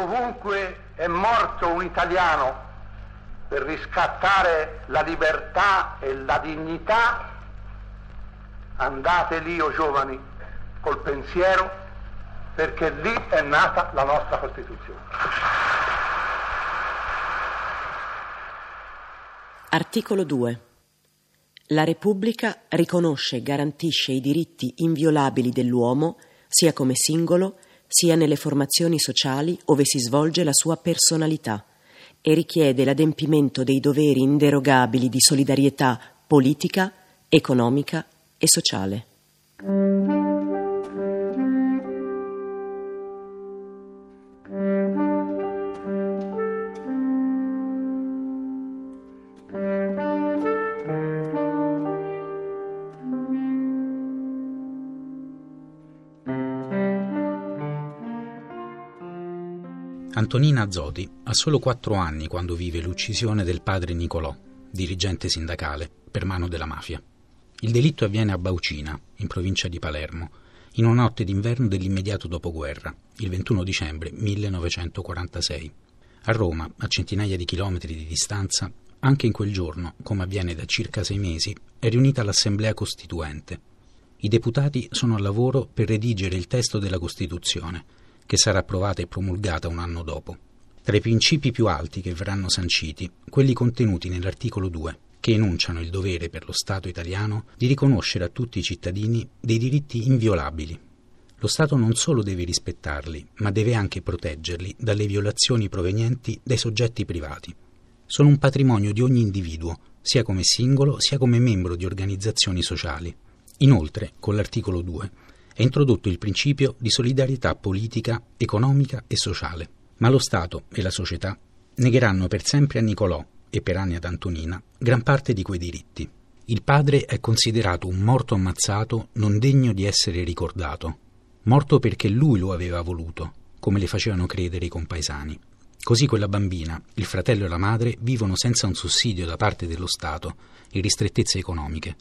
dovunque è morto un italiano per riscattare la libertà e la dignità, andate lì, o giovani, col pensiero, perché lì è nata la nostra Costituzione. Articolo 2. La Repubblica riconosce e garantisce i diritti inviolabili dell'uomo, sia come singolo, sia nelle formazioni sociali ove si svolge la sua personalità, e richiede l'adempimento dei doveri inderogabili di solidarietà politica, economica e sociale. Antonina Azoti ha solo 4 anni quando vive l'uccisione del padre Nicolò, dirigente sindacale, per mano della mafia. Il delitto avviene a Baucina, in provincia di Palermo, in una notte d'inverno dell'immediato dopoguerra, il 21 dicembre 1946. A Roma, a centinaia di chilometri di distanza, anche in quel giorno, come avviene da circa 6 mesi, è riunita l'Assemblea Costituente. I deputati sono al lavoro per redigere il testo della Costituzione, che sarà approvata e promulgata un anno dopo. Tra i principi più alti che verranno sanciti, quelli contenuti nell'articolo 2, che enunciano il dovere per lo Stato italiano di riconoscere a tutti i cittadini dei diritti inviolabili. Lo Stato non solo deve rispettarli, ma deve anche proteggerli dalle violazioni provenienti dai soggetti privati. Sono un patrimonio di ogni individuo, sia come singolo, sia come membro di organizzazioni sociali. Inoltre, con l'articolo 2, è introdotto il principio di solidarietà politica, economica e sociale. Ma lo Stato e la società negheranno per sempre a Nicolò, e per anni ad Antonina, gran parte di quei diritti. Il padre è considerato un morto ammazzato non degno di essere ricordato, morto perché lui lo aveva voluto, come le facevano credere i compaesani. Così quella bambina, il fratello e la madre, vivono senza un sussidio da parte dello Stato e ristrettezze economiche.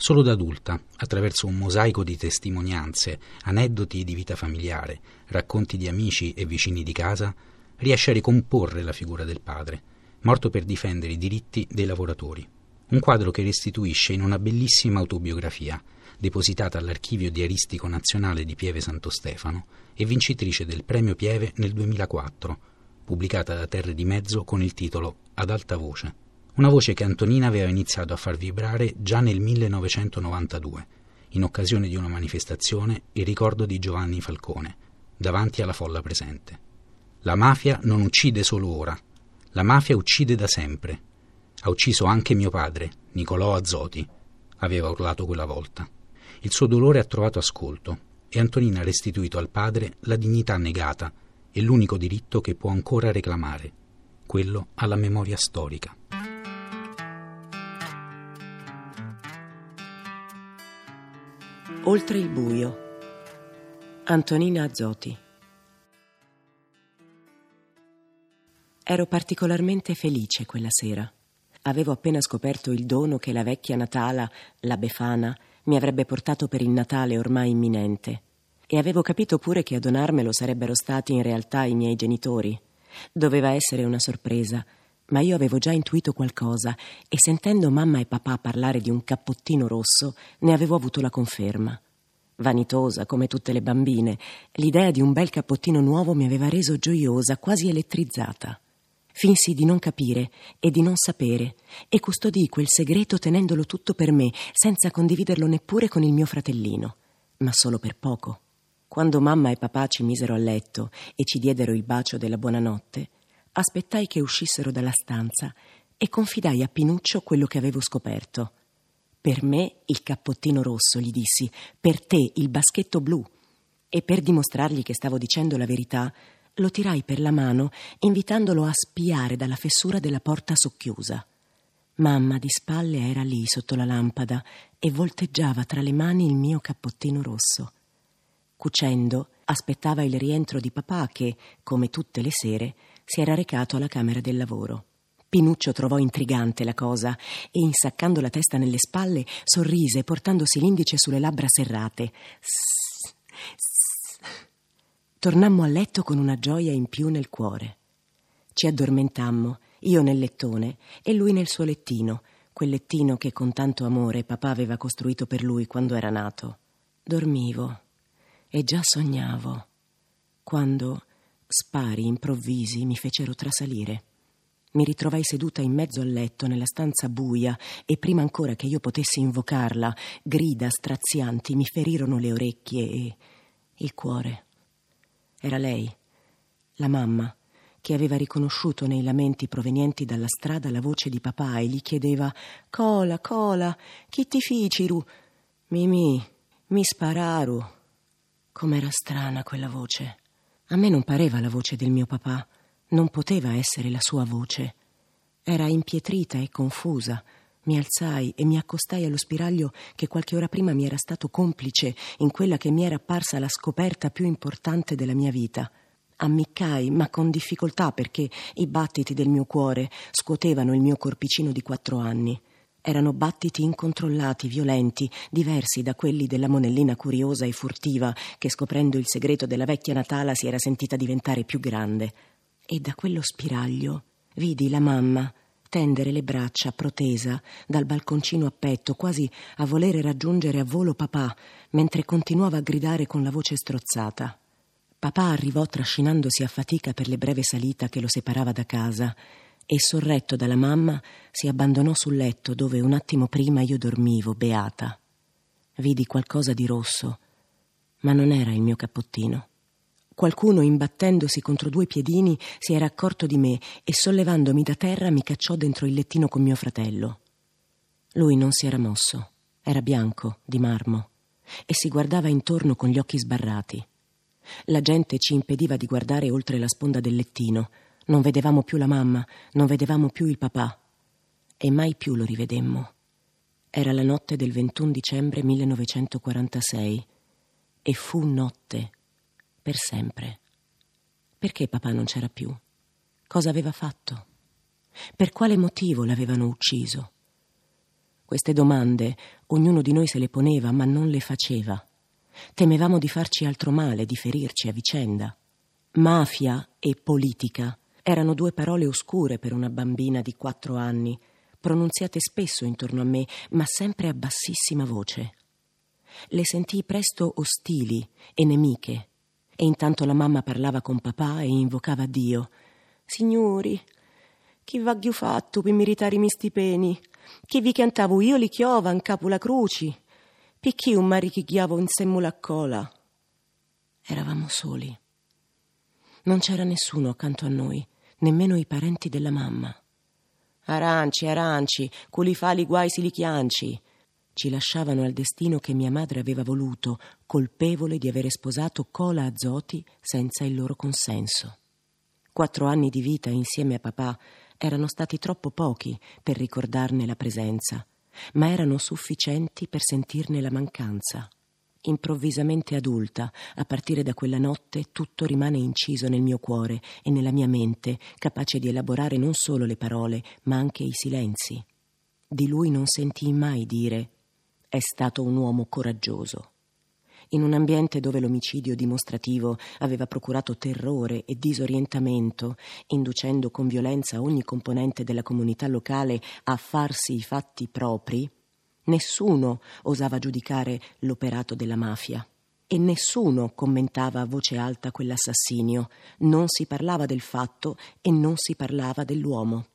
Solo da adulta, attraverso un mosaico di testimonianze, aneddoti di vita familiare, racconti di amici e vicini di casa, riesce a ricomporre la figura del padre, morto per difendere i diritti dei lavoratori. Un quadro che restituisce in una bellissima autobiografia, depositata all'Archivio Diaristico Nazionale di Pieve Santo Stefano e vincitrice del Premio Pieve nel 2004, pubblicata da Terre di Mezzo con il titolo Ad alta voce. Una voce che Antonina aveva iniziato a far vibrare già nel 1992, in occasione di una manifestazione in ricordo di Giovanni Falcone, davanti alla folla presente. La mafia non uccide solo ora, la mafia uccide da sempre. Ha ucciso anche mio padre, Nicolò Azoti, aveva urlato quella volta. Il suo dolore ha trovato ascolto e Antonina ha restituito al padre la dignità negata e l'unico diritto che può ancora reclamare, quello alla memoria storica. Oltre il buio. Antonina Azoti. Ero particolarmente felice quella sera. Avevo appena scoperto il dono che la vecchia Natala, la Befana, mi avrebbe portato per il Natale ormai imminente. E avevo capito pure che a donarmelo sarebbero stati in realtà i miei genitori. Doveva essere una sorpresa, ma io avevo già intuito qualcosa e sentendo mamma e papà parlare di un cappottino rosso ne avevo avuto la conferma. Vanitosa come tutte le bambine, l'idea di un bel cappottino nuovo mi aveva reso gioiosa, quasi elettrizzata. Finsi di non capire e di non sapere e custodii quel segreto tenendolo tutto per me, senza condividerlo neppure con il mio fratellino, ma solo per poco. Quando mamma e papà ci misero a letto e ci diedero il bacio della buonanotte, aspettai che uscissero dalla stanza e confidai a Pinuccio quello che avevo scoperto. Per me il cappottino rosso, gli dissi, per te il baschetto blu. E per dimostrargli che stavo dicendo la verità, lo tirai per la mano, invitandolo a spiare dalla fessura della porta socchiusa. Mamma di spalle era lì sotto la lampada e volteggiava tra le mani il mio cappottino rosso. Cucendo, aspettava il rientro di papà che, come tutte le sere, si era recato alla camera del lavoro. Pinuccio trovò intrigante la cosa e, insaccando la testa nelle spalle, sorrise portandosi l'indice sulle labbra serrate. Sss, sss. Tornammo a letto con una gioia in più nel cuore. Ci addormentammo, io nel lettone e lui nel suo lettino, quel lettino che con tanto amore papà aveva costruito per lui quando era nato. Dormivo e già sognavo, quando spari improvvisi mi fecero trasalire. Mi ritrovai seduta in mezzo al letto nella stanza buia e prima ancora che io potessi invocarla, grida strazianti mi ferirono le orecchie e il cuore. Era lei, la mamma, che aveva riconosciuto nei lamenti provenienti dalla strada la voce di papà e gli chiedeva «Cola, cola, chi ti ficiru?» «Mimì, mi spararu». Com'era strana quella voce. A me non pareva la voce del mio papà, non poteva essere la sua voce. Era impietrita e confusa. Mi alzai e mi accostai allo spiraglio che qualche ora prima mi era stato complice in quella che mi era apparsa la scoperta più importante della mia vita. Ammiccai, ma con difficoltà, perché i battiti del mio cuore scuotevano il mio corpicino di 4 anni. Erano battiti incontrollati, violenti, diversi da quelli della monellina curiosa e furtiva che, scoprendo il segreto della vecchia Natala, si era sentita diventare più grande. E da quello spiraglio vidi la mamma tendere le braccia protesa dal balconcino a petto, quasi a volere raggiungere a volo papà, mentre continuava a gridare con la voce strozzata. Papà arrivò trascinandosi a fatica per le breve salita che lo separava da casa e, sorretto dalla mamma, si abbandonò sul letto dove un attimo prima io dormivo, beata. Vidi qualcosa di rosso, ma non era il mio cappottino. Qualcuno, imbattendosi contro 2 piedini, si era accorto di me e, sollevandomi da terra, mi cacciò dentro il lettino con mio fratello. Lui non si era mosso, era bianco, di marmo, e si guardava intorno con gli occhi sbarrati. La gente ci impediva di guardare oltre la sponda del lettino. Non vedevamo più la mamma, non vedevamo più il papà, e mai più lo rivedemmo. Era la notte del 21 dicembre 1946, e fu notte per sempre. Perché papà non c'era più? Cosa aveva fatto? Per quale motivo l'avevano ucciso? Queste domande ognuno di noi se le poneva, ma non le faceva. Temevamo di farci altro male, di ferirci a vicenda. Mafia e politica erano 2 parole oscure per una bambina di 4 anni, pronunziate spesso intorno a me, ma sempre a bassissima voce. Le sentii presto ostili e nemiche. E intanto la mamma parlava con papà e invocava Dio. «Signori, chi v'aggiu fatto per meritare mi sti peni? Chi vi cantavo io li chiova in capo la cruci? Picchi un mari chi chiavo in semmo la cola?» Eravamo soli. Non c'era nessuno accanto a noi, nemmeno i parenti della mamma. «Aranci, aranci, culi fa li guai si li chianci!» Ci lasciavano al destino che mia madre aveva voluto, colpevole di avere sposato Cola Azoti senza il loro consenso. 4 anni di vita insieme a papà erano stati troppo pochi per ricordarne la presenza, ma erano sufficienti per sentirne la mancanza. Improvvisamente adulta, a partire da quella notte, tutto rimane inciso nel mio cuore e nella mia mente, capace di elaborare non solo le parole, ma anche i silenzi. Di lui non sentii mai dire «È stato un uomo coraggioso». In un ambiente dove l'omicidio dimostrativo aveva procurato terrore e disorientamento, inducendo con violenza ogni componente della comunità locale a farsi i fatti propri, nessuno osava giudicare l'operato della mafia e nessuno commentava a voce alta quell'assassinio. Non si parlava del fatto e non si parlava dell'uomo.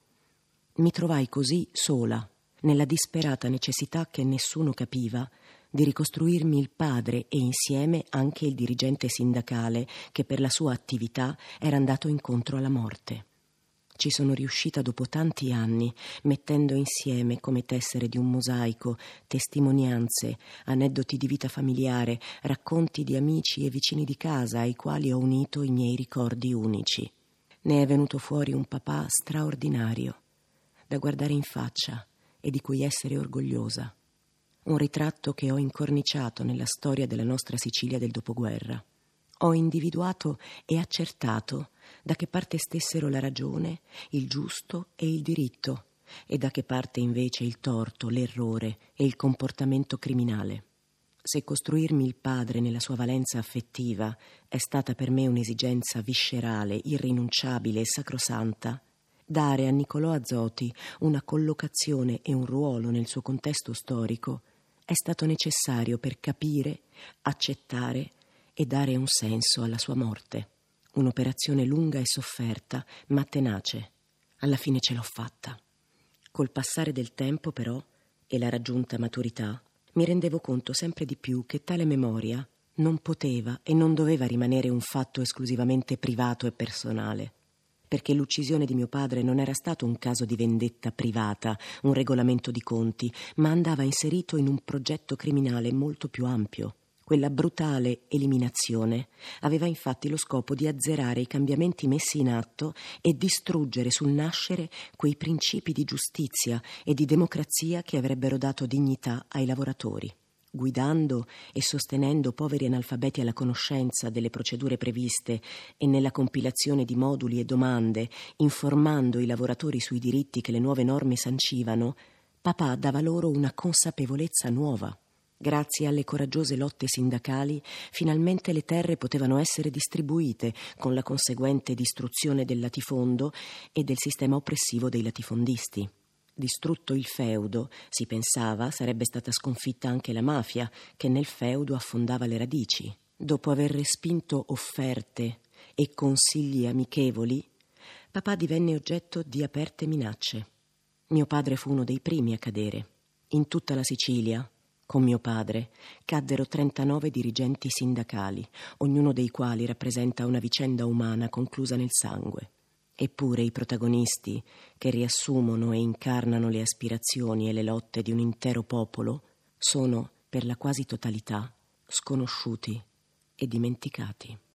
Mi trovai così sola, nella disperata necessità che nessuno capiva di ricostruirmi il padre e insieme anche il dirigente sindacale che per la sua attività era andato incontro alla morte. Ci sono riuscita dopo tanti anni, mettendo insieme come tessere di un mosaico testimonianze, aneddoti di vita familiare, racconti di amici e vicini di casa ai quali ho unito i miei ricordi unici. Ne è venuto fuori un papà straordinario, da guardare in faccia e di cui essere orgogliosa. Un ritratto che ho incorniciato nella storia della nostra Sicilia del dopoguerra. Ho individuato e accertato da che parte stessero la ragione, il giusto e il diritto, e da che parte invece il torto, l'errore e il comportamento criminale. Se costruirmi il padre nella sua valenza affettiva è stata per me un'esigenza viscerale, irrinunciabile e sacrosanta, dare a Nicolò Azoti una collocazione e un ruolo nel suo contesto storico è stato necessario per capire, accettare e dare un senso alla sua morte. Un'operazione lunga e sofferta, ma tenace. Alla fine ce l'ho fatta. Col passare del tempo, però, e la raggiunta maturità, mi rendevo conto sempre di più che tale memoria non poteva e non doveva rimanere un fatto esclusivamente privato e personale, perché l'uccisione di mio padre non era stato un caso di vendetta privata, un regolamento di conti, ma andava inserito in un progetto criminale molto più ampio. Quella brutale eliminazione aveva infatti lo scopo di azzerare i cambiamenti messi in atto e distruggere sul nascere quei principi di giustizia e di democrazia che avrebbero dato dignità ai lavoratori. Guidando e sostenendo poveri analfabeti alla conoscenza delle procedure previste e nella compilazione di moduli e domande, informando i lavoratori sui diritti che le nuove norme sancivano, papà dava loro una consapevolezza nuova. Grazie alle coraggiose lotte sindacali, finalmente le terre potevano essere distribuite, con la conseguente distruzione del latifondo e del sistema oppressivo dei latifondisti. Distrutto il feudo, si pensava, sarebbe stata sconfitta anche la mafia, che nel feudo affondava le radici. Dopo aver respinto offerte e consigli amichevoli, papà divenne oggetto di aperte minacce. Mio padre fu uno dei primi a cadere. In tutta la Sicilia, con mio padre caddero 39 dirigenti sindacali, ognuno dei quali rappresenta una vicenda umana conclusa nel sangue. Eppure i protagonisti, che riassumono e incarnano le aspirazioni e le lotte di un intero popolo, sono, per la quasi totalità, sconosciuti e dimenticati.